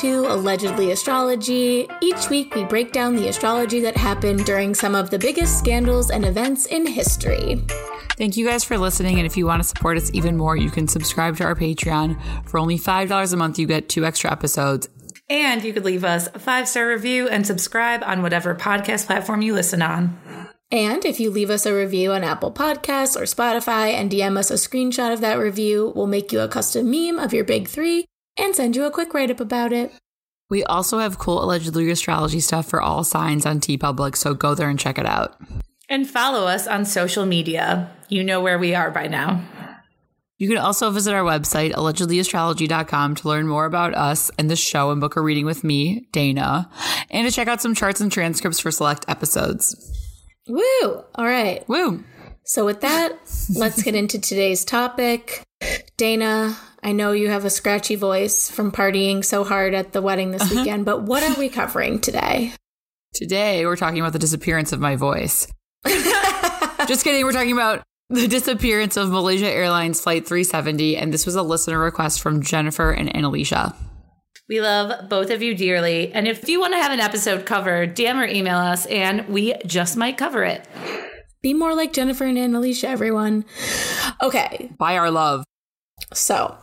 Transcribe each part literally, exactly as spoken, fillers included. to Allegedly Astrology. Each week we break down the astrology that happened during some of the biggest scandals and events in history. Thank you guys for listening, and if you want to support us even more, you can subscribe to our Patreon. For only five dollars a month, you get two extra episodes. And you could leave us a five-star review and subscribe on whatever podcast platform you listen on. And if you leave us a review on Apple Podcasts or Spotify and D M us a screenshot of that review, we'll make you a custom meme of your big three and send you a quick write-up about it. We also have cool Allegedly Astrology stuff for all signs on TeePublic, so go there and check it out. And follow us on social media. You know where we are by now. You can also visit our website, allegedly astrology dot com, to learn more about us and the show and book a reading with me, Dana, and to check out some charts and transcripts for select episodes. Woo! All right. Woo! So with that, let's get into today's topic. Dana, I know you have a scratchy voice from partying so hard at the wedding this weekend, but what are we covering today? Today, we're talking about the disappearance of my voice. Just kidding. We're talking about the disappearance of Malaysia Airlines Flight three seventy, and this was a listener request from Jennifer and Annalisa. We love both of you dearly. And if you want to have an episode covered, D M or email us and we just might cover it. Be more like Jennifer and Annalisa, everyone. Okay. By our love. So,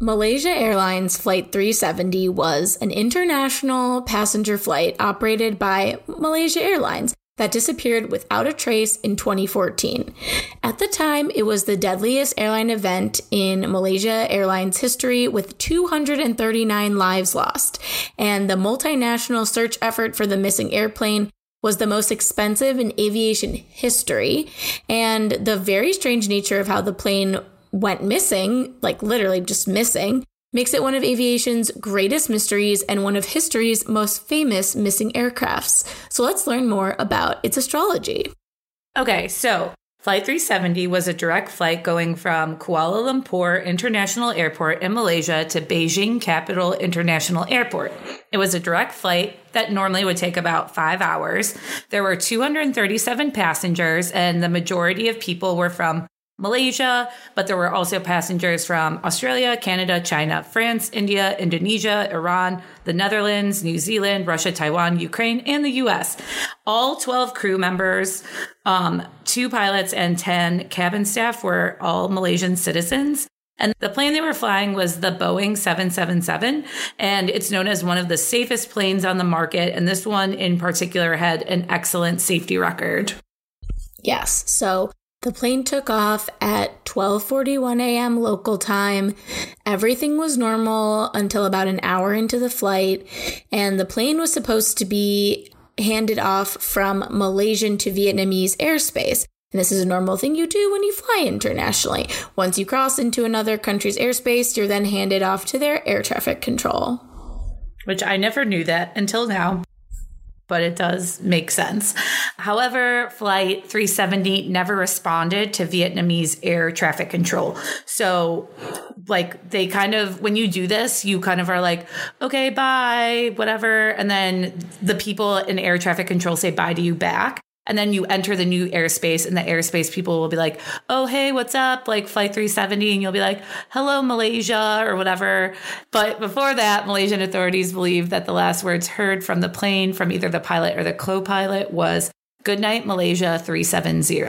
Malaysia Airlines Flight three seventy was an international passenger flight operated by Malaysia Airlines that disappeared without a trace in twenty fourteen. At the time, it was the deadliest airline event in Malaysia Airlines history, with two hundred thirty-nine lives lost. And the multinational search effort for the missing airplane was the most expensive in aviation history. And the very strange nature of how the plane went missing, like literally just missing, makes it one of aviation's greatest mysteries and one of history's most famous missing aircrafts. So let's learn more about its astrology. Okay, so Flight three seventy was a direct flight going from Kuala Lumpur International Airport in Malaysia to Beijing Capital International Airport. It was a direct flight that normally would take about five hours. There were two hundred thirty-seven passengers, and the majority of people were from Malaysia, but there were also passengers from Australia, Canada, China, France, India, Indonesia, Iran, the Netherlands, New Zealand, Russia, Taiwan, Ukraine, and the U S. All twelve crew members, um, two pilots and ten cabin staff were all Malaysian citizens. And the plane they were flying was the Boeing seven seventy-seven, and it's known as one of the safest planes on the market. And this one in particular had an excellent safety record. Yes. So the plane took off at twelve forty-one a.m. local time. Everything was normal until about an hour into the flight, and the plane was supposed to be handed off from Malaysian to Vietnamese airspace. And this is a normal thing you do when you fly internationally. Once you cross into another country's airspace, you're then handed off to their air traffic control. Which I never knew that until now, but it does make sense. However, Flight three seventy never responded to Vietnamese air traffic control. So, like, they kind of, when you do this, you kind of are like, okay, bye, whatever. And then the people in air traffic control say bye to you back. And then you enter the new airspace, and the airspace people will be like, oh, hey, what's up? Like, Flight three seventy. And you'll be like, hello, Malaysia, or whatever. But before that, Malaysian authorities believe that the last words heard from the plane from either the pilot or the co-pilot was, good night, Malaysia three seventy.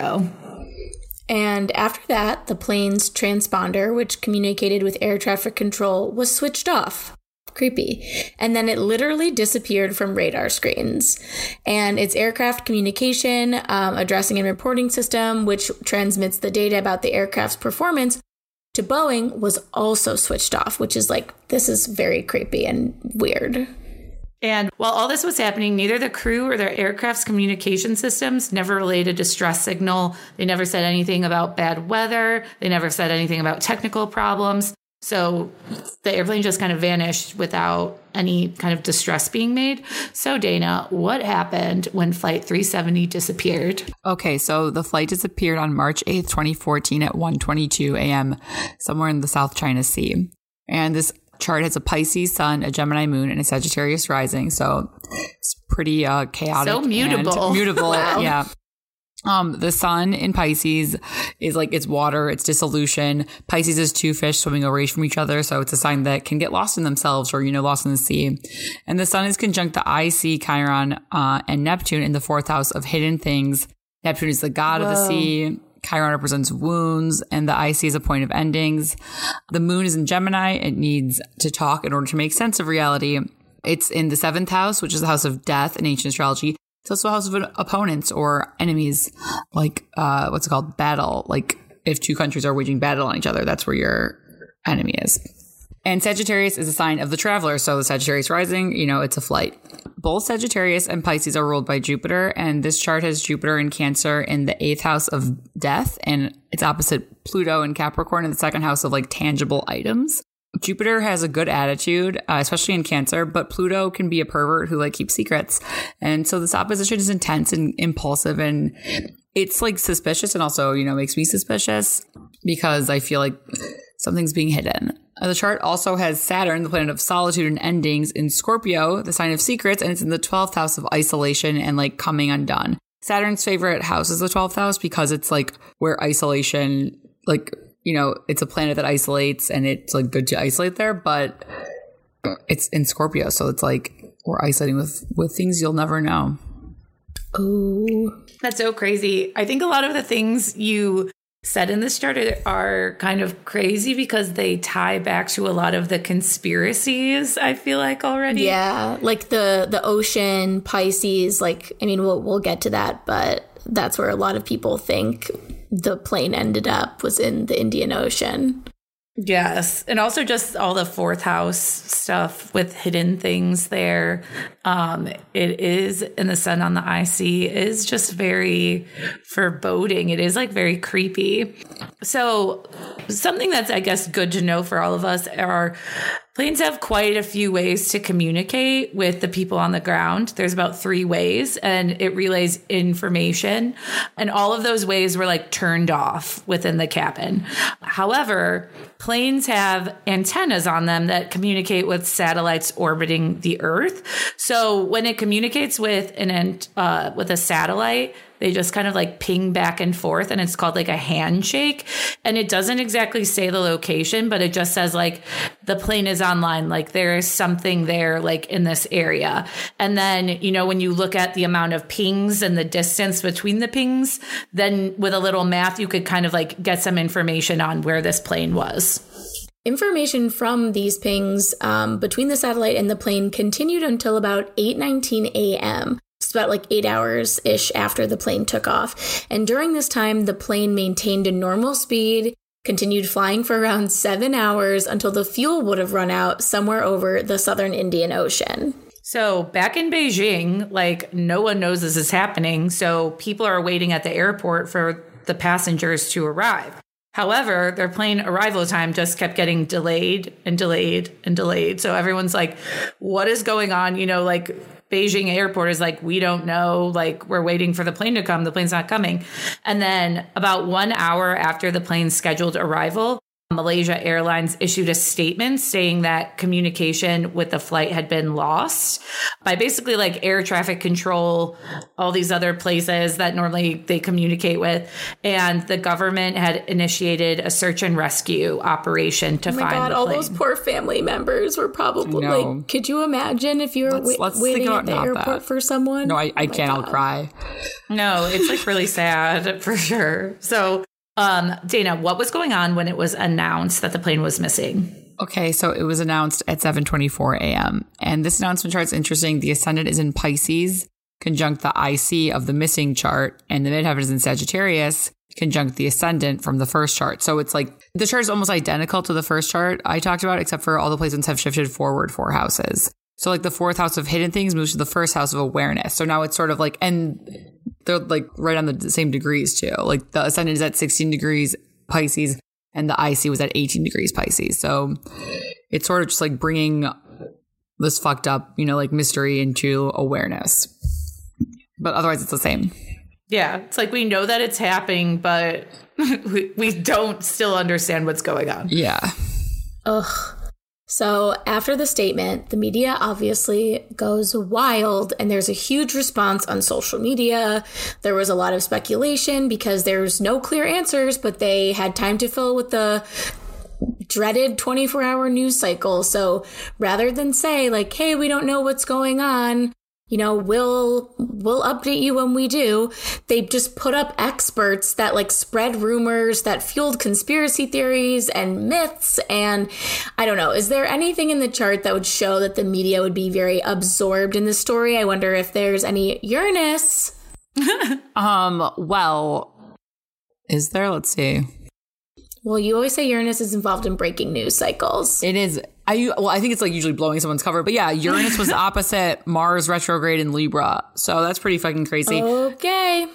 And after that, the plane's transponder, which communicated with air traffic control, was switched off. Creepy. And then it literally disappeared from radar screens. And its aircraft communication, um, addressing and reporting system, which transmits the data about the aircraft's performance to Boeing, was also switched off, which is like, this is very creepy and weird. And while all this was happening, neither the crew or their aircraft's communication systems never relayed a distress signal. They never said anything about bad weather. They never said anything about technical problems. So the airplane just kind of vanished without any kind of distress being made. So, Dana, what happened when Flight three seventy disappeared? Okay, so the flight disappeared on March eighth, twenty fourteen at one twenty-two a.m. somewhere in the South China Sea. And this chart has a Pisces sun, a Gemini moon, and a Sagittarius rising. So it's pretty uh, chaotic. So mutable. Mutable, wow. Yeah. Um, the sun in Pisces is like it's water, it's dissolution. Pisces is two fish swimming away from each other. So it's a sign that can get lost in themselves or, you know, lost in the sea. And the sun is conjunct the I C, Chiron, uh, and Neptune in the fourth house of hidden things. Neptune is the god Whoa. of the sea. Chiron represents wounds, and the I C is a point of endings. The moon is in Gemini. It needs to talk in order to make sense of reality. It's in the seventh house, which is the house of death in ancient astrology. It's also a house of opponents or enemies, like uh, what's it called? Battle. Like if two countries are waging battle on each other, that's where your enemy is. And Sagittarius is a sign of the traveler. So the Sagittarius rising, you know, it's a flight. Both Sagittarius and Pisces are ruled by Jupiter. And this chart has Jupiter in Cancer in the eighth house of death. And it's opposite Pluto and Capricorn in the second house of like tangible items. Jupiter has a good attitude, uh, especially in Cancer, but Pluto can be a pervert who like keeps secrets. And so this opposition is intense and impulsive, and it's like suspicious, and also, you know, makes me suspicious because I feel like something's being hidden. Uh, the chart also has Saturn, the planet of solitude and endings, in Scorpio, the sign of secrets, and it's in the twelfth house of isolation and like coming undone. Saturn's favorite house is the twelfth house because it's like where isolation, like, you know, it's a planet that isolates, and it's like good to isolate there, but it's in Scorpio. So it's like we're isolating with, with things you'll never know. Oh, that's so crazy. I think a lot of the things you said in this chart are kind of crazy because they tie back to a lot of the conspiracies, I feel like, already. Yeah, like the, the ocean, Pisces, like, I mean, we'll we'll get to that, but that's where a lot of people think the plane ended up, was in the Indian Ocean. Yes. And also just all the fourth house stuff with hidden things there. Um, it is in the sun on the I C is just very foreboding. It is like very creepy. So something that's, I guess, good to know for all of us are planes have quite a few ways to communicate with the people on the ground. There's about three ways, and it relays information. And all of those ways were like turned off within the cabin. However, planes have antennas on them that communicate with satellites orbiting the Earth. So when it communicates with an uh, with a satellite, they just kind of like ping back and forth, and it's called like a handshake. And it doesn't exactly say the location, but it just says like the plane is online, like there is something there, like in this area. And then, you know, when you look at the amount of pings and the distance between the pings, then with a little math, you could kind of like get some information on where this plane was. Information from these pings um, between the satellite and the plane continued until about eight nineteen a.m. It's about like eight hours-ish after the plane took off. And during this time, the plane maintained a normal speed, continued flying for around seven hours until the fuel would have run out somewhere over the southern Indian Ocean. So back in Beijing, like no one knows this is happening. So people are waiting at the airport for the passengers to arrive. However, their plane arrival time just kept getting delayed and delayed and delayed. So everyone's like, what is going on? You know, like Beijing airport is like, we don't know, like we're waiting for the plane to come. The plane's not coming. And then about one hour after the plane's scheduled arrival, Malaysia Airlines issued a statement saying that communication with the flight had been lost by basically like air traffic control, all these other places that normally they communicate with. And the government had initiated a search and rescue operation to oh my find God, the plane. All those poor family members were probably no. like, could you imagine if you were let's, wa- let's waiting at the airport that. for someone? No, I, I oh can't. I'll cry. No, it's like really sad for sure. So Um, Dana, what was going on when it was announced that the plane was missing? Okay, so it was announced at seven twenty-four a.m. And this announcement chart is interesting. The ascendant is in Pisces, conjunct the I C of the missing chart, and the midheaven is in Sagittarius, conjunct the ascendant from the first chart. So it's like the chart is almost identical to the first chart I talked about, except for all the placements have shifted forward four houses. So like the fourth house of hidden things moves to the first house of awareness. So now it's sort of like, and they're like right on the same degrees too. Like the ascendant is at sixteen degrees Pisces and the I C was at eighteen degrees Pisces. So it's sort of just like bringing this fucked up, you know, like mystery into awareness. But otherwise it's the same. Yeah. It's like we know that it's happening, but we, we don't still understand what's going on. Yeah. Ugh. So after the statement, the media obviously goes wild and there's a huge response on social media. There was a lot of speculation because there's no clear answers, but they had time to fill with the dreaded twenty-four hour news cycle. So rather than say like, hey, we don't know what's going on, you know, we'll we'll update you when we do, they just put up experts that like spread rumors that fueled conspiracy theories and myths. And I don't know, is there anything in the chart that would show that the media would be very absorbed in this story? I wonder if there's any Uranus. um. Well, is there? Let's see. Well, you always say Uranus is involved in breaking news cycles. It is. I, well, I think it's like usually blowing someone's cover. But yeah, Uranus was the opposite Mars retrograde in Libra. So that's pretty fucking crazy. Okay.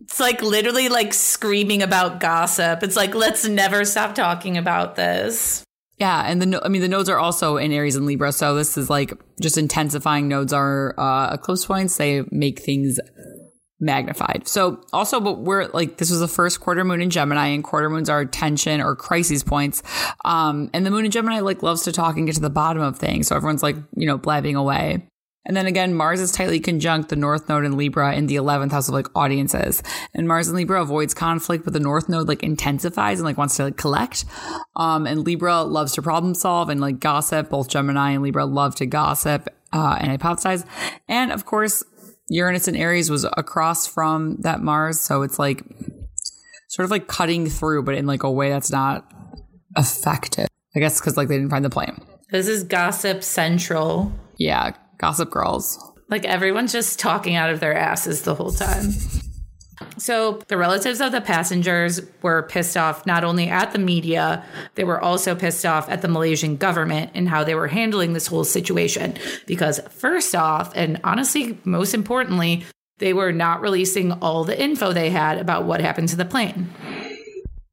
It's like literally like screaming about gossip. It's like, let's never stop talking about this. Yeah. And the I mean, the nodes are also in Aries and Libra. So this is like just intensifying. Nodes are uh, close points. They make things magnified. So also, but we're like, this was the first quarter moon in Gemini, and quarter moons are tension or crisis points. Um, and the moon in Gemini like loves to talk and get to the bottom of things. So everyone's like, you know, blabbing away. And then again, Mars is tightly conjunct the North Node in Libra in the eleventh house of like audiences. And Mars in Libra avoids conflict, but the North Node like intensifies and like wants to like collect. Um, and Libra loves to problem solve and like gossip. Both Gemini and Libra love to gossip uh, and hypothesize. And of course, Uranus in Aries was across from that Mars. So it's like sort of like cutting through, but in like a way that's not effective, I guess, because like they didn't find the plan. This is gossip central. Yeah. Gossip girls. Like everyone's just talking out of their asses the whole time. So the relatives of the passengers were pissed off not only at the media, they were also pissed off at the Malaysian government and how they were handling this whole situation. Because first off, and honestly, most importantly, they were not releasing all the info they had about what happened to the plane.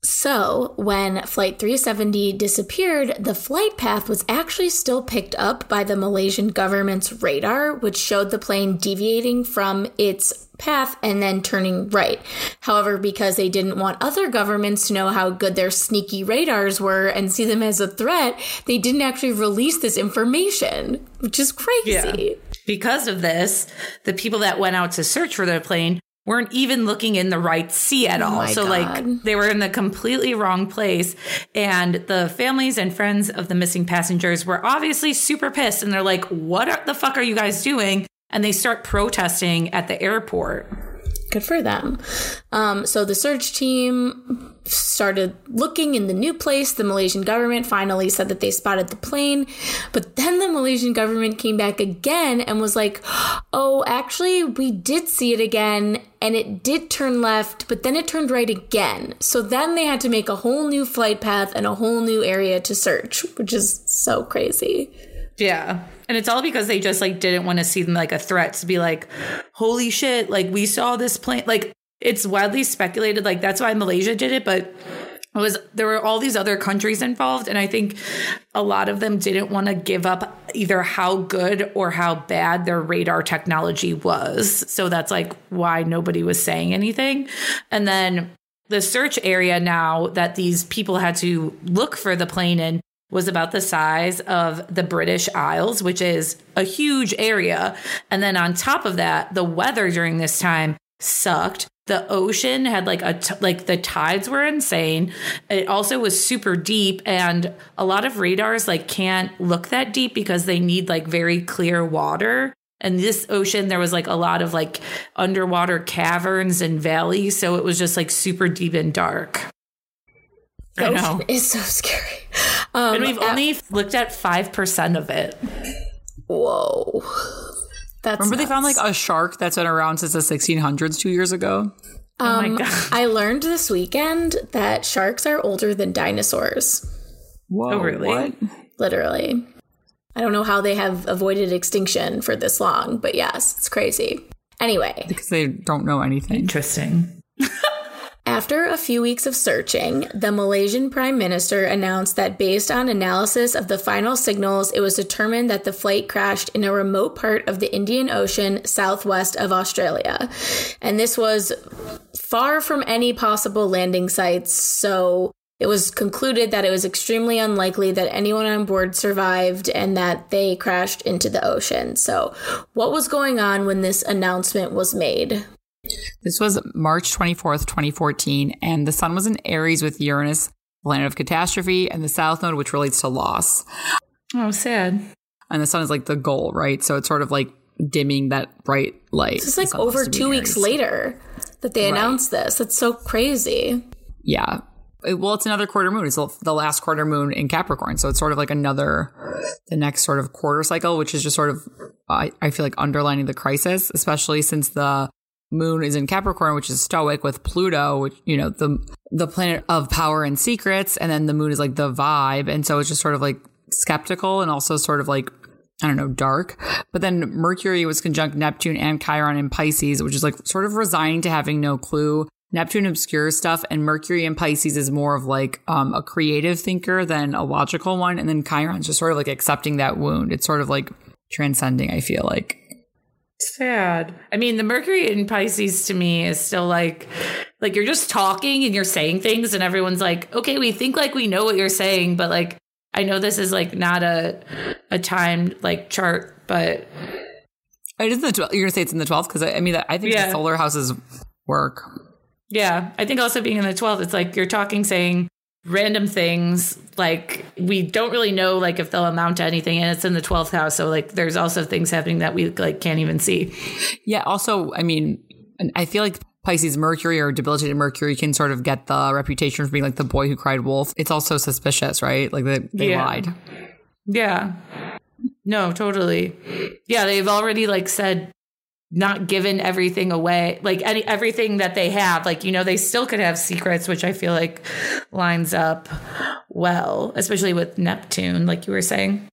So when Flight three seventy disappeared, the flight path was actually still picked up by the Malaysian government's radar, which showed the plane deviating from its path and then turning right. However, because they didn't want other governments to know how good their sneaky radars were and see them as a threat, they didn't actually release this information, which is crazy. Yeah. Because of this, the people that went out to search for their plane weren't even looking in the right sea at all. Oh so God. Like they were in the completely wrong place. And the families and friends of the missing passengers were obviously super pissed. And they're like, what are, the fuck are you guys doing? And they start protesting at the airport. Good for them. Um, so the search team started looking in the new place. The Malaysian government finally said that they spotted the plane. But then the Malaysian government came back again and was like, oh, actually, we did see it again. And it did turn left, but then it turned right again. So then they had to make a whole new flight path and a whole new area to search, which is so crazy. Yeah. And it's all because they just like didn't want to see them like a threat to be like, holy shit, like we saw this plane. Like it's widely speculated. Like that's why Malaysia did it. But it was there were all these other countries involved. And I think a lot of them didn't want to give up either how good or how bad their radar technology was. So that's like why nobody was saying anything. And then the search area now that these people had to look for the plane in was about the size of the British Isles, which is a huge area. And then on top of that, the weather during this time sucked. The ocean had like a t- like the tides were insane. It also was super deep. And a lot of radars like can't look that deep because they need like very clear water. And this ocean, there was like a lot of like underwater caverns and valleys. So it was just like super deep and dark. The I know. Ocean is so scary. Um, and we've at, only looked at five percent of it. Whoa. That's Remember nuts. They found like a shark that's been around since the sixteen hundreds two years ago? Um, oh my God. I learned this weekend that sharks are older than dinosaurs. Whoa. Oh, really? What? Literally. I don't know how they have avoided extinction for this long, but yes, it's crazy. Anyway. Because they don't know anything. Interesting. After a few weeks of searching, the Malaysian Prime Minister announced that based on analysis of the final signals, it was determined that the flight crashed in a remote part of the Indian Ocean southwest of Australia. And this was far from any possible landing sites, so It was concluded that it was extremely unlikely that anyone on board survived and that they crashed into the ocean. So what was going on when this announcement was made? This was March twenty-fourth, twenty fourteen, and the sun was in Aries with Uranus, planet of catastrophe, and the south node, which relates to loss. Oh, sad. And the sun is like the goal, right? So it's sort of like dimming that bright light. This is like over two weeks later that they announced this. It's so crazy. Yeah. Well, it's another quarter moon. It's the last quarter moon in Capricorn. So it's sort of like another, the next sort of quarter cycle, which is just sort of, I, I feel like, underlining the crisis, especially since the moon is in Capricorn, which is stoic, with Pluto, which, you know, the the planet of power and secrets. And then the moon is like the vibe. And so it's just sort of like skeptical and also sort of like, I don't know, dark. But then Mercury was conjunct Neptune and Chiron in Pisces, which is like sort of resigning to having no clue. Neptune obscures stuff, and Mercury in Pisces is more of like um, a creative thinker than a logical one. And then Chiron's just sort of like accepting that wound. It's sort of like transcending, I feel like. Sad. I mean, the Mercury in Pisces to me is still like, like you're just talking and you're saying things and everyone's like, okay, we think like we know what you're saying, but like, I know this is like not a a timed like chart, but. It is the twelfth. You're going to say it's in the twelfth? Because I, I mean, I think yeah. the solar houses work. Yeah. I think also being in the twelfth, it's like you're talking, saying random things. Like we don't really know like if they'll amount to anything, and it's in the twelfth house. So like there's also things happening that we like can't even see. Yeah. Also, I mean, I feel like Pisces Mercury or debilitated Mercury can sort of get the reputation for being like the boy who cried wolf. It's also suspicious, right? Like they, they yeah. lied. Yeah. No, totally. Yeah. They've already like said, not given everything away, like any everything that they have, like, you know, they still could have secrets, which I feel like lines up well, especially with Neptune, like you were saying.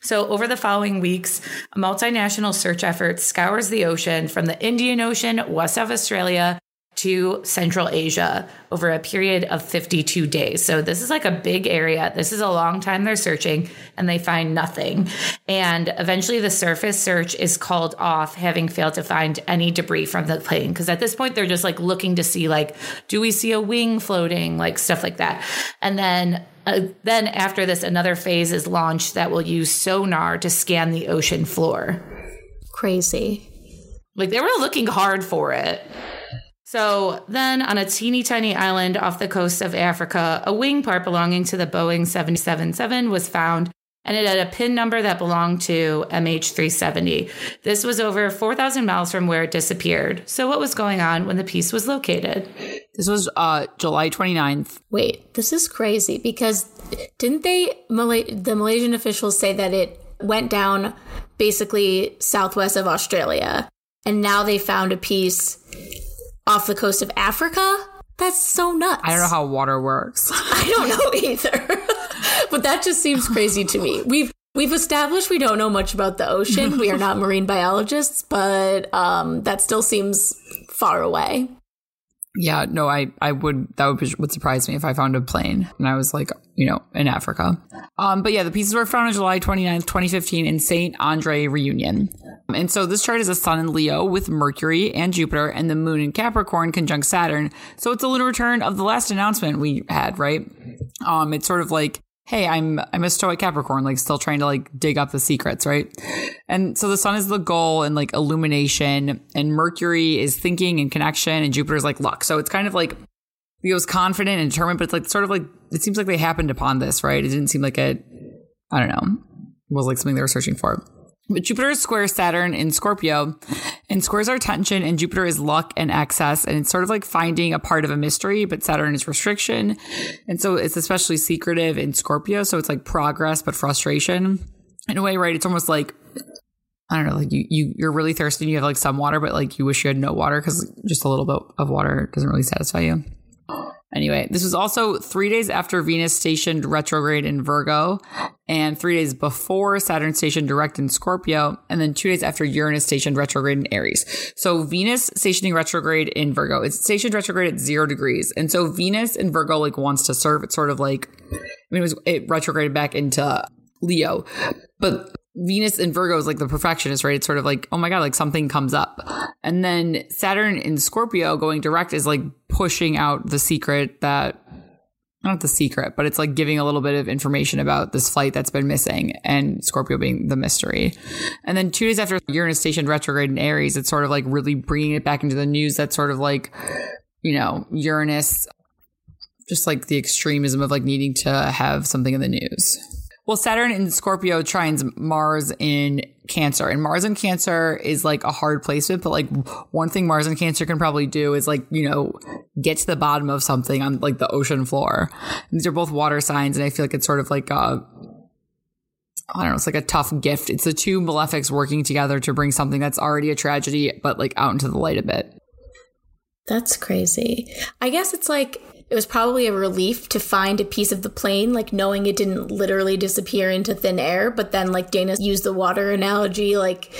So over the following weeks, a multinational search effort scours the ocean from the Indian Ocean, west of Australia, to Central Asia over a period of fifty-two days. So this is like a big area. This is a long time they're searching, and they find nothing. And eventually the surface search is called off, having failed to find any debris from the plane. Because at this point, they're just like looking to see, like, do we see a wing floating, like stuff like that. And then Uh, then after this, another phase is launched that will use sonar to scan the ocean floor. Crazy. Like they were looking hard for it. So then on a teeny tiny island off the coast of Africa, a wing part belonging to the Boeing seven seventy-seven was found, and it had a PIN number that belonged to M H three seventy. This was over four thousand miles from where it disappeared. So what was going on when the piece was located? This was uh, July twenty-ninth. Wait, this is crazy because didn't they, Mal- the Malaysian officials say that it went down basically southwest of Australia, and now they found a piece off the coast of Africa? That's so nuts. I don't know how water works. I don't know either. But that just seems crazy to me. We've we've established we don't know much about the ocean. We are not marine biologists, but um, that still seems far away. Yeah, no, I, I would, that would, would surprise me if I found a plane and I was like, you know, in Africa. Um, but yeah, the pieces were found on July twenty-ninth, twenty fifteen in Saint Andre Reunion. And so this chart is a sun in Leo with Mercury and Jupiter and the moon in Capricorn conjunct Saturn. So it's a little return of the last announcement we had, right? Um, it's sort of like, hey, I'm I'm a stoic Capricorn, like still trying to like dig up the secrets, right? And so the sun is the goal and like illumination, and Mercury is thinking and connection, and Jupiter's like luck. So it's kind of like Leo's confident and determined, but it's like sort of like it seems like they happened upon this, right? It didn't seem like it, I don't know, was like something they were searching for. But Jupiter is square Saturn in Scorpio, and squares are tension, and Jupiter is luck and excess, and it's sort of like finding a part of a mystery, but Saturn is restriction, and so it's especially secretive in Scorpio, so it's like progress but frustration in a way, right? It's almost like, I don't know, like you, you, you're really thirsty and you have like some water, but like you wish you had no water because just a little bit of water doesn't really satisfy you. Anyway, this was also three days after Venus stationed retrograde in Virgo, and three days before Saturn stationed direct in Scorpio, and then two days after Uranus stationed retrograde in Aries. So Venus stationing retrograde in Virgo. It's stationed retrograde at zero degrees. And so Venus in Virgo like wants to serve. It's sort of like, I mean, it was it retrograded back into Leo, but Venus in Virgo is like the perfectionist, right? It's sort of like, oh my God, like something comes up. And then Saturn in Scorpio going direct is like pushing out the secret that not the secret, but it's like giving a little bit of information about this flight that's been missing, and Scorpio being the mystery. And then two days after Uranus stationed retrograde in Aries, it's sort of like really bringing it back into the news. That's sort of like, you know, Uranus, just like the extremism of like needing to have something in the news. Well, Saturn in Scorpio trines Mars in Cancer, and Mars in Cancer is like a hard placement, but like one thing Mars in Cancer can probably do is like, you know, get to the bottom of something on like the ocean floor. And these are both water signs, and I feel like it's sort of like a, I don't know, it's like a tough gift. It's the two malefics working together to bring something that's already a tragedy, but like out into the light a bit. That's crazy. I guess it's like, it was probably a relief to find a piece of the plane, like knowing it didn't literally disappear into thin air. But then, like Dana used the water analogy, like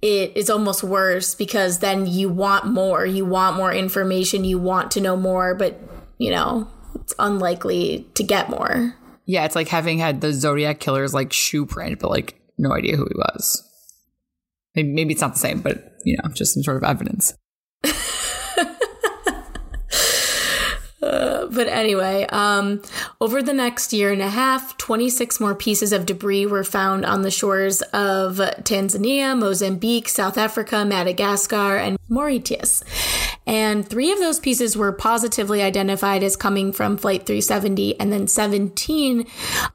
it is almost worse because then you want more. You want more information. You want to know more. But, you know, it's unlikely to get more. Yeah, it's like having had the Zodiac killer's like shoe print, but like no idea who he was. Maybe, maybe it's not the same, but, you know, just some sort of evidence. Uh, but anyway, um, over the next year and a half, twenty-six more pieces of debris were found on the shores of Tanzania, Mozambique, South Africa, Madagascar, and Mauritius. And three of those pieces were positively identified as coming from Flight three seventy, and then seventeen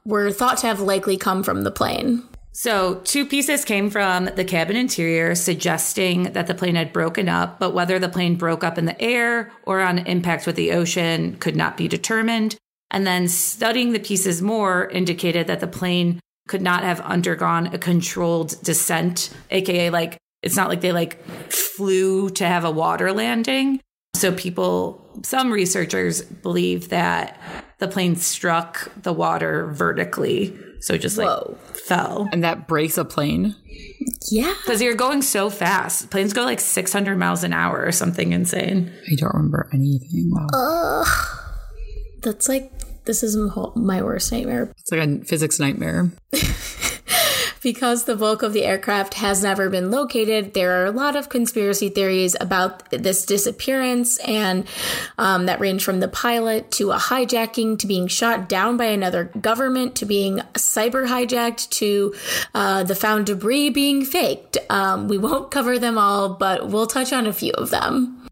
were thought to have likely come from the plane. So two pieces came from the cabin interior, suggesting that the plane had broken up, but whether the plane broke up in the air or on impact with the ocean could not be determined. And then studying the pieces more indicated that the plane could not have undergone a controlled descent, aka like it's not like they like flew to have a water landing. So people, some researchers believe that the plane struck the water vertically. So just like Whoa. fell. And that breaks a plane? Yeah. Because you're going so fast. Planes go like six hundred miles an hour or something insane. I don't remember anything. Wow. Uh, that's like, this is my worst nightmare. It's like a physics nightmare. Because the bulk of the aircraft has never been located, there are a lot of conspiracy theories about this disappearance, and um, that range from the pilot to a hijacking to being shot down by another government to being cyber hijacked to uh, the found debris being faked. Um, we won't cover them all, but we'll touch on a few of them.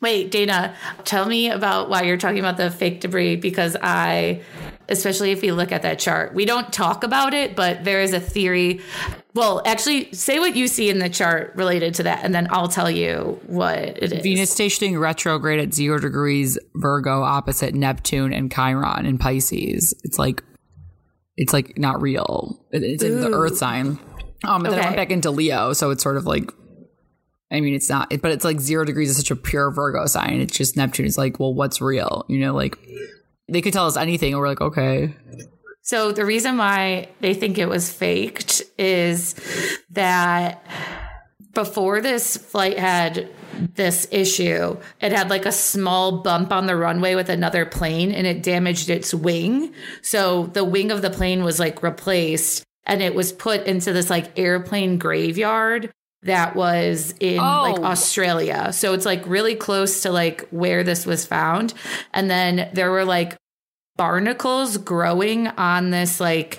Wait, Dana, tell me about why you're talking about the fake debris, because I... especially if you look at that chart. We don't talk about it, but there is a theory. Well, actually, say what you see in the chart related to that, and then I'll tell you what it is. Venus stationing retrograde at zero degrees Virgo opposite Neptune and Chiron in Pisces. It's like, it's like not real. It's Ooh. in the Earth sign. Um, but okay. Then it went back into Leo, so it's sort of like, I mean, it's not, but it's like zero degrees is such a pure Virgo sign. It's just Neptune is like, well, what's real? You know, like... They could tell us anything, and we're like, okay. So the reason why they think it was faked is that before this flight had this issue, it had like a small bump on the runway with another plane, and it damaged its wing. So the wing of the plane was like replaced, and it was put into this like airplane graveyard that was in oh. like Australia. So it's like really close to like where this was found. And then there were like barnacles growing on this like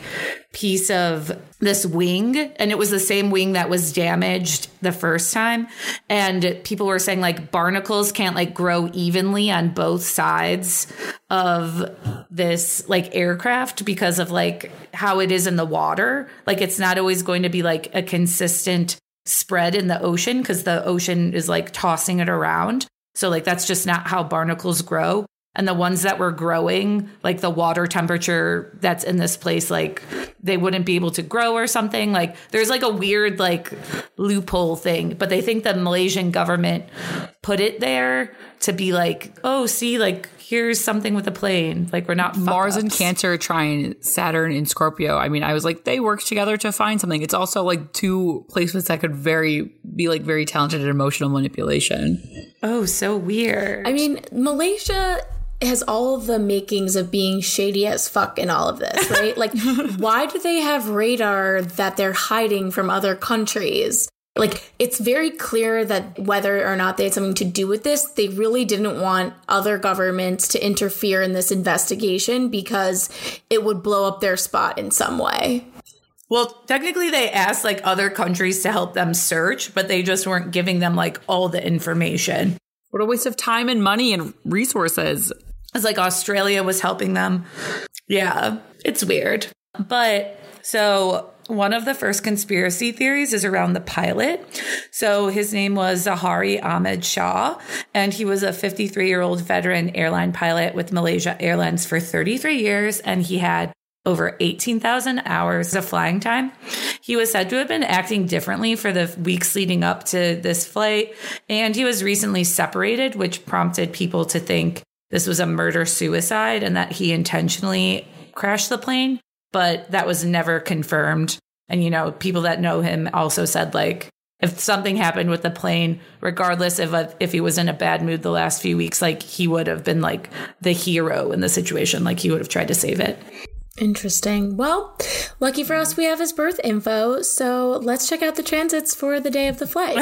piece of this wing. And it was the same wing that was damaged the first time. And people were saying like barnacles can't like grow evenly on both sides of this like aircraft because of like how it is in the water. Like it's not always going to be like a consistent spread in the ocean because the ocean is like tossing it around. So like that's just not how barnacles grow. And the ones that were growing, like the water temperature that's in this place, like they wouldn't be able to grow or something. Like there's like a weird like loophole thing, but they think the Malaysian government put it there to be like, oh, see, like here's something with a plane. Like we're not Mars and Cancer trying Saturn and Scorpio. I mean, I was like, they work together to find something. It's also like two placements that could very be like very talented at emotional manipulation. Oh, so weird. I mean, Malaysia has all of the makings of being shady as fuck in all of this, right? Like, why do they have radar that they're hiding from other countries? Like, it's very clear that whether or not they had something to do with this, they really didn't want other governments to interfere in this investigation because it would blow up their spot in some way. Well, technically, they asked like other countries to help them search, but they just weren't giving them like all the information. What a waste of time and money and resources. It's like Australia was helping them. Yeah, it's weird. But so one of the first conspiracy theories is around the pilot. So his name was Zahari Ahmad Shah, and he was a fifty-three-year-old veteran airline pilot with Malaysia Airlines for thirty-three years, and he had over eighteen thousand hours of flying time. He was said to have been acting differently for the weeks leading up to this flight, and he was recently separated, which prompted people to think this was a murder-suicide and that he intentionally crashed the plane, but that was never confirmed. And, you know, people that know him also said, like, if something happened with the plane, regardless of if, if he was in a bad mood the last few weeks, like, he would have been, like, the hero in the situation. Like, he would have tried to save it. Interesting. Well, lucky for us, we have his birth info. So let's check out the transits for the day of the flight.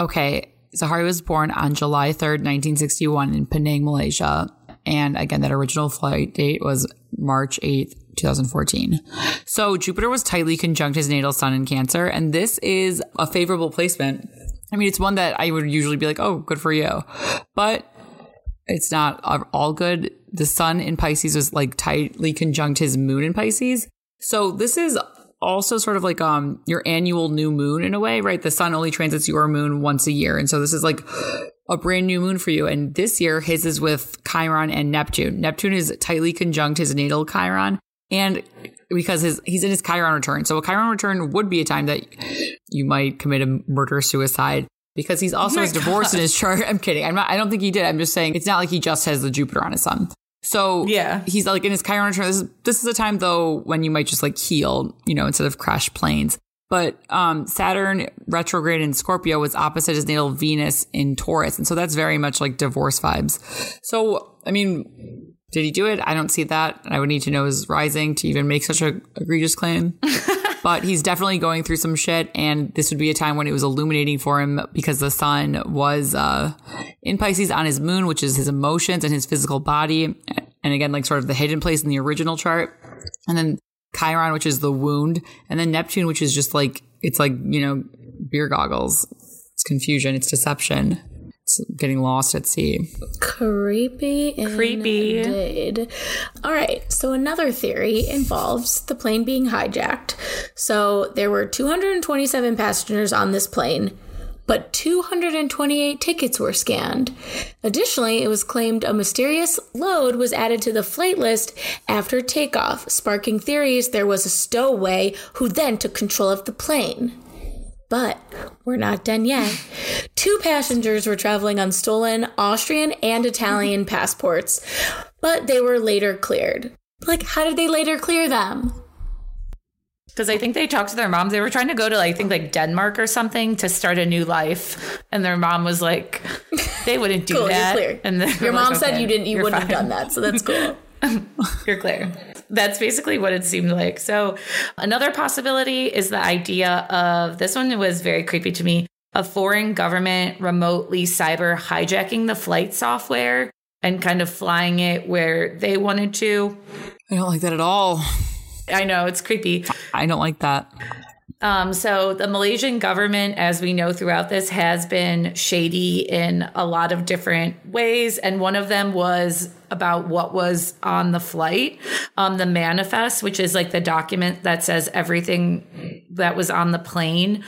Okay. Zahari was born on July third, nineteen sixty-one in Penang, Malaysia. And again, that original flight date was March eighth, twenty fourteen. So Jupiter was tightly conjunct his natal sun in Cancer. And this is a favorable placement. I mean, it's one that I would usually be like, oh, good for you. But it's not all good. The sun in Pisces was like tightly conjunct his moon in Pisces. So this is also sort of like um your annual new moon in a way, right? The sun only transits your moon once a year. And so this is like a brand new moon for you. And this year his is with Chiron and Neptune. Neptune is tightly conjunct his natal Chiron. And because his he's in his Chiron return. So a Chiron return would be a time that you might commit a murder-suicide. Because he's also oh his divorce in his chart. I'm kidding. I'm not, I don't think he did. I'm just saying it's not like he just has the Jupiter on his sun. So yeah, he's like in his Chiron return. This is, this is a time, though, when you might just like heal, you know, instead of crash planes. But um, Saturn retrograde in Scorpio was opposite his natal Venus in Taurus. And so that's very much like divorce vibes. So, I mean, did he do it? I don't see that. I would need to know his rising to even make such an egregious claim. But he's definitely going through some shit, and this would be a time when it was illuminating for him because the sun was uh, in Pisces on his moon, which is his emotions and his physical body. And again, like sort of the hidden place in the original chart. And then Chiron, which is the wound. And then Neptune, which is just like, it's like, you know, beer goggles. It's confusion. It's deception. It's getting lost at sea. Creepy. Creepy. Indeed. All right. So another theory involves the plane being hijacked. So there were two hundred twenty-seven passengers on this plane, but two hundred twenty-eight tickets were scanned. Additionally, it was claimed a mysterious load was added to the flight list after takeoff, sparking theories there was a stowaway who then took control of the plane. But we're not done yet. Two passengers were traveling on stolen Austrian and Italian passports, but they were later cleared. Like, how did they later clear them? Because I think they talked to their moms. They were trying to go to, like, I think, like Denmark or something to start a new life. And their mom was like, they wouldn't do cool, that. Clear. And your mom like, said okay, you didn't. You wouldn't fine. have done that. So that's cool. You're clear. That's basically what it seemed like. So another possibility is the idea of, this one was very creepy to me, a foreign government remotely cyber hijacking the flight software and kind of flying it where they wanted to. I don't like that at all. I know, it's creepy. I don't like that. Um, so the Malaysian government, as we know throughout this, has been shady in a lot of different ways. And one of them was about what was on the flight, um, the manifest, which is like the document that says everything that was on the plane.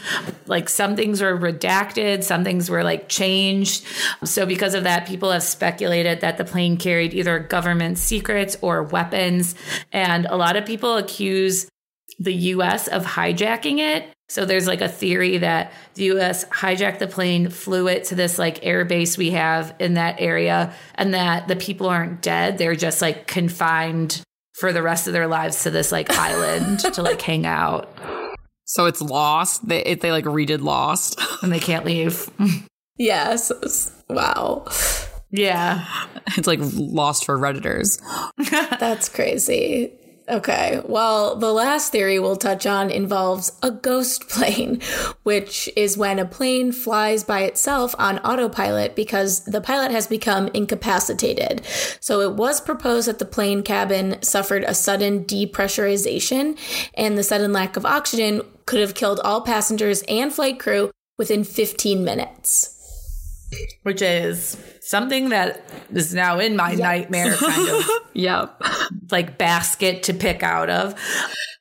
Like some things were redacted, some things were like changed. So because of that, people have speculated that the plane carried either government secrets or weapons. And a lot of people accuse the U S of hijacking it. So there's like a theory that the U S hijacked the plane, flew it to this like air base we have in that area, and that the people aren't dead. They're just like confined for the rest of their lives to this like island to like hang out. So it's Lost. They, they like redid Lost. And they can't leave. Yes. Wow. Yeah. It's like Lost for Redditors. That's crazy. Okay, well, the last theory we'll touch on involves a ghost plane, which is when a plane flies by itself on autopilot because the pilot has become incapacitated. So it was proposed that the plane cabin suffered a sudden depressurization, and the sudden lack of oxygen could have killed all passengers and flight crew within fifteen minutes. Which is something that is now in my yep. nightmare kind of yep. like basket to pick out of.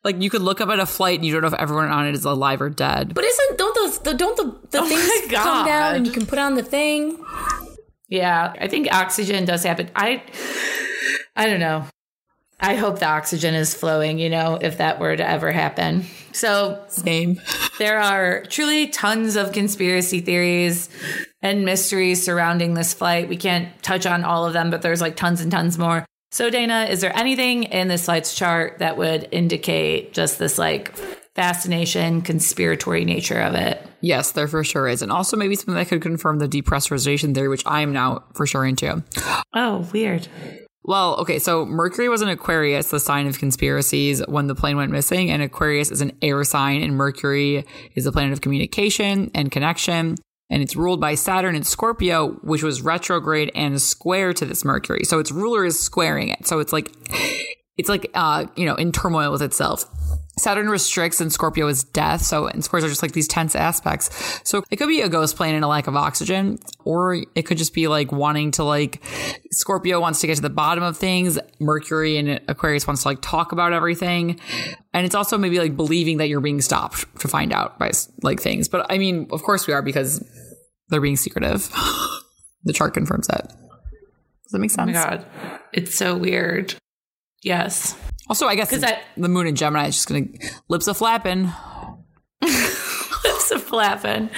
Like you could look up at a flight and you don't know if everyone on it is alive or dead. But isn't don't those the don't the, the oh things come down and you can put on the thing? Yeah, I think oxygen does happen. I I don't know. I hope the oxygen is flowing, you know, if that were to ever happen. So same. There are truly tons of conspiracy theories and mysteries surrounding this flight. We can't touch on all of them, but there's like tons and tons more. So Dana, is there anything in this flight's chart that would indicate just this like fascination, conspiratory nature of it? Yes, there for sure is. And also maybe something that could confirm the depressurization theory, which I am now for sure into. Oh, weird. Well, okay, so Mercury was an Aquarius, the sign of conspiracies, when the plane went missing. And Aquarius is an air sign, and Mercury is the planet of communication and connection. And it's ruled by Saturn in Scorpio, which was retrograde and square to this Mercury. So its ruler is squaring it. So it's like, it's like, uh, you know, in turmoil with itself. Saturn restricts and Scorpio is death. So, and squares are just like these tense aspects. So it could be a ghost plane and a lack of oxygen, or it could just be like wanting to like, Scorpio wants to get to the bottom of things. Mercury and Aquarius wants to like talk about everything. And it's also maybe like believing that you're being stopped to find out by like things. But I mean, of course we are, because they're being secretive. The chart confirms that. Does that make sense? Oh my God. It's so weird. Yes. Also, I guess I, the moon in Gemini is just going to lips a flapping. Lips a flapping.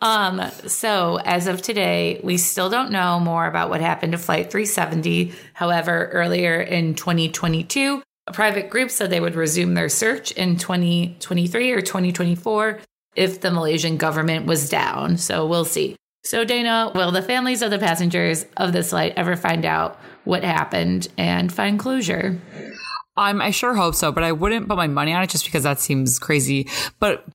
Um, so as of today, we still don't know more about what happened to Flight three seventy. However, earlier in twenty twenty-two, a private group said they would resume their search in twenty twenty-three or twenty twenty-four if the Malaysian government was down. So we'll see. So Dana, will the families of the passengers of this flight ever find out what happened and find closure? Um, I sure hope so, but I wouldn't put my money on it just because that seems crazy. But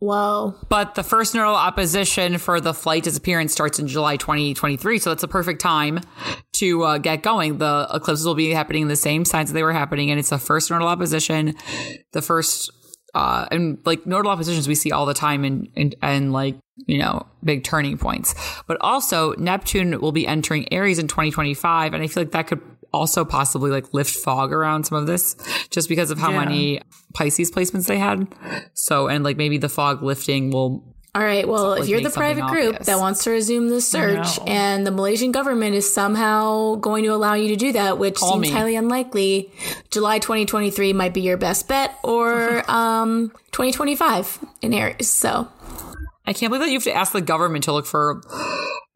whoa. But the first nodal opposition for the flight disappearance starts in July twenty twenty-three. So that's a perfect time to uh, get going. The eclipses will be happening in the same signs that they were happening. And it's the first nodal opposition, the first uh, and like nodal oppositions we see all the time and and, and like, you know, big turning points. But also Neptune will be entering Aries in twenty twenty-five. And I feel like that could also possibly like lift fog around some of this just because of how yeah. many Pisces placements they had. So, and like maybe the fog lifting will. All right. Well, like if you're the private group obvious. that wants to resume this search and the Malaysian government is somehow going to allow you to do that, which Call seems me. highly unlikely, July twenty twenty-three might be your best bet, or um, twenty twenty-five in Aries. So I can't believe that you have to ask the government to look for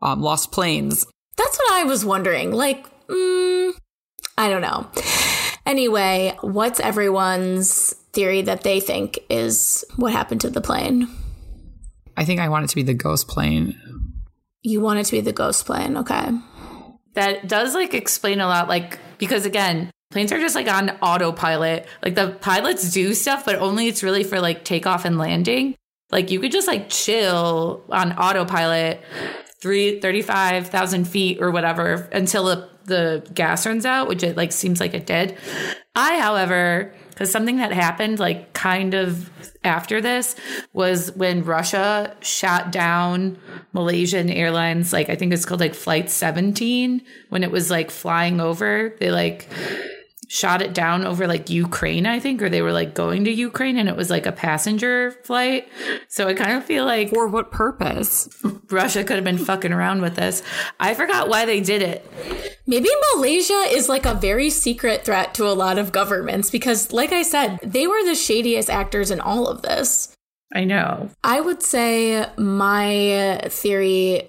um, lost planes. That's what I was wondering. Like, mm, I don't know. Anyway, what's everyone's theory that they think is what happened to the plane? I think I want it to be the ghost plane. You want it to be the ghost plane. Okay. That does like explain a lot. Like, because again, planes are just like on autopilot. Like the pilots do stuff, but only it's really for like takeoff and landing. Like you could just like chill on autopilot three, thirty-five thousand feet or whatever until a the gas runs out, which it like seems like it did. I, however, because something that happened like kind of after this was when Russia shot down Malaysian Airlines, like I think it's called like Flight seventeen, when it was like flying over, they like shot it down over like Ukraine, I think, or they were like going to Ukraine, and it was like a passenger flight. So I kind of feel like, for what purpose? Russia could have been fucking around with this. I forgot why they did it. Maybe Malaysia is like a very secret threat to a lot of governments because, like I said, they were the shadiest actors in all of this. I know. I would say my theory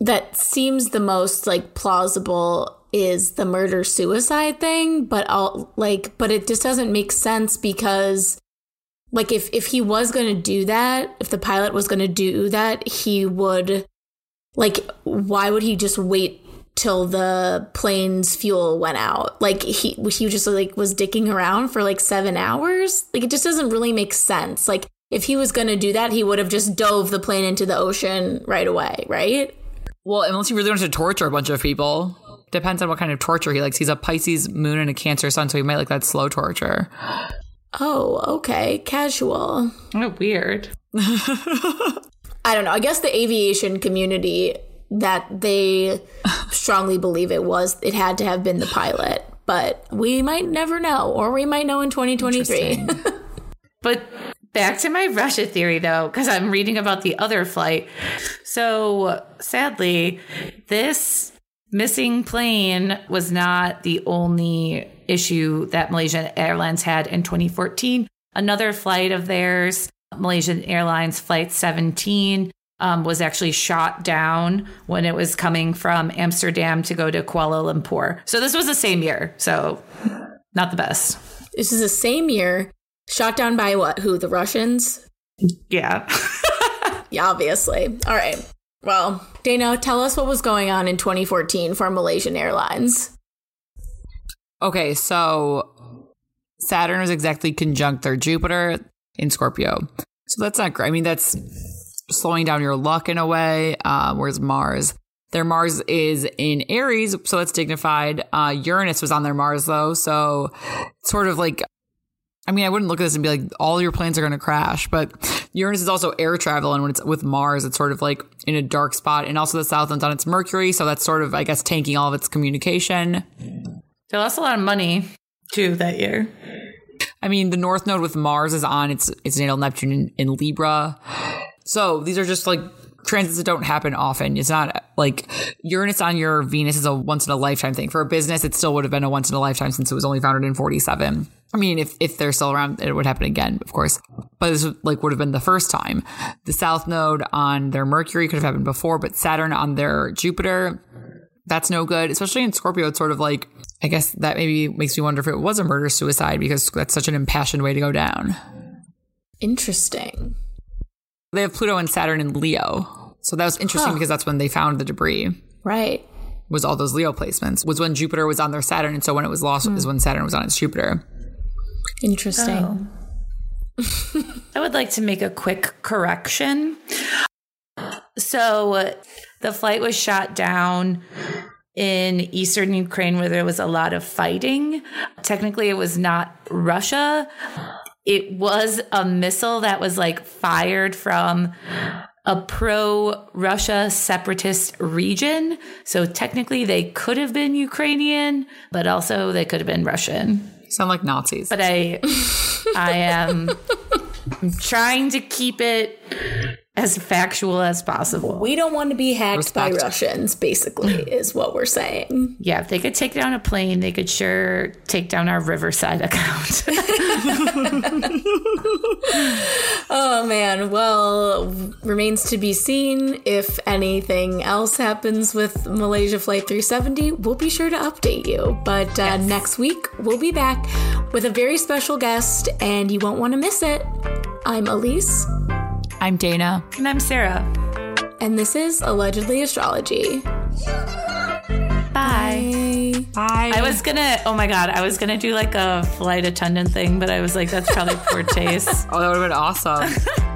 that seems the most like plausible is the murder-suicide thing, but I'll, like, but it just doesn't make sense because, like, if, if he was going to do that, if the pilot was going to do that, he would, like, why would he just wait till the plane's fuel went out. Like he he just like was dicking around for like seven hours. Like it just doesn't really make sense. Like if he was going to do that, he would have just dove the plane into the ocean right away, right? Well, unless he really wants to torture a bunch of people. Depends on what kind of torture he likes. He's a Pisces moon and a Cancer sun, so he might like that slow torture. Oh, okay. Casual. Oh, weird. I don't know. I guess the aviation community, that they strongly believe it was, it had to have been the pilot. But we might never know, or we might know in twenty twenty-three. But back to my Russia theory, though, because I'm reading about the other flight. So sadly, this missing plane was not the only issue that Malaysia Airlines had in twenty fourteen. Another flight of theirs, Malaysia Airlines Flight seventeen, um, was actually shot down when it was coming from Amsterdam to go to Kuala Lumpur. So this was the same year. So not the best. This is the same year. Shot down by what? Who? The Russians? Yeah. Yeah, obviously. All right. Well, Dana, tell us what was going on in twenty fourteen for Malaysian Airlines. Okay, so Saturn was exactly conjunct their Jupiter in Scorpio. So that's not great. I mean, that's slowing down your luck in a way. Uh, whereas Mars? Their Mars is in Aries, so that's dignified. Uh, Uranus was on their Mars, though. So sort of like, I mean, I wouldn't look at this and be like, all your planes are going to crash. But Uranus is also air travel. And when it's with Mars, it's sort of like in a dark spot. And also the South End's on its Mercury. So that's sort of, I guess, tanking all of its communication. They lost a lot of money, too, that year. I mean, the North Node with Mars is on its, its natal Neptune in, in Libra. So these are just like transits that don't happen often. It's not like Uranus on your Venus is a once in a lifetime thing. For a business, it still would have been a once in a lifetime since it was only founded in forty-seven. I mean, if, if they're still around, it would happen again, of course. But this would, like, would have been the first time. The South Node on their Mercury could have happened before, but Saturn on their Jupiter, that's no good. Especially in Scorpio, it's sort of like, I guess that maybe makes me wonder if it was a murder-suicide, because that's such an impassioned way to go down. Interesting. They have Pluto and Saturn in Leo. So that was interesting huh. because that's when they found the debris. Right. Was all those Leo placements. Was when Jupiter was on their Saturn, and so when it was lost mm. is when Saturn was on its Jupiter. Interesting. Oh. I would like to make a quick correction. So uh, the flight was shot down in eastern Ukraine where there was a lot of fighting. Technically, it was not Russia. It was a missile that was like fired from a pro-Russia separatist region. So technically, they could have been Ukrainian, but also they could have been Russian. Sound like Nazis. But I I am trying to keep it as factual as possible. We don't want to be hacked Respect. by Russians, basically, is what we're saying. Yeah, if they could take down a plane, they could sure take down our Riverside account. Oh, man. Well, remains to be seen. If anything else happens with Malaysia Flight three seventy, we'll be sure to update you. But uh, yes. next week, we'll be back with a very special guest, and you won't want to miss it. I'm Elise. I'm Dana. And I'm Sarah. And this is Allegedly Astrology. Bye. Bye. I was going to, oh my God, I was going to do like a flight attendant thing, but I was like, that's probably poor taste. Oh, that would have been awesome.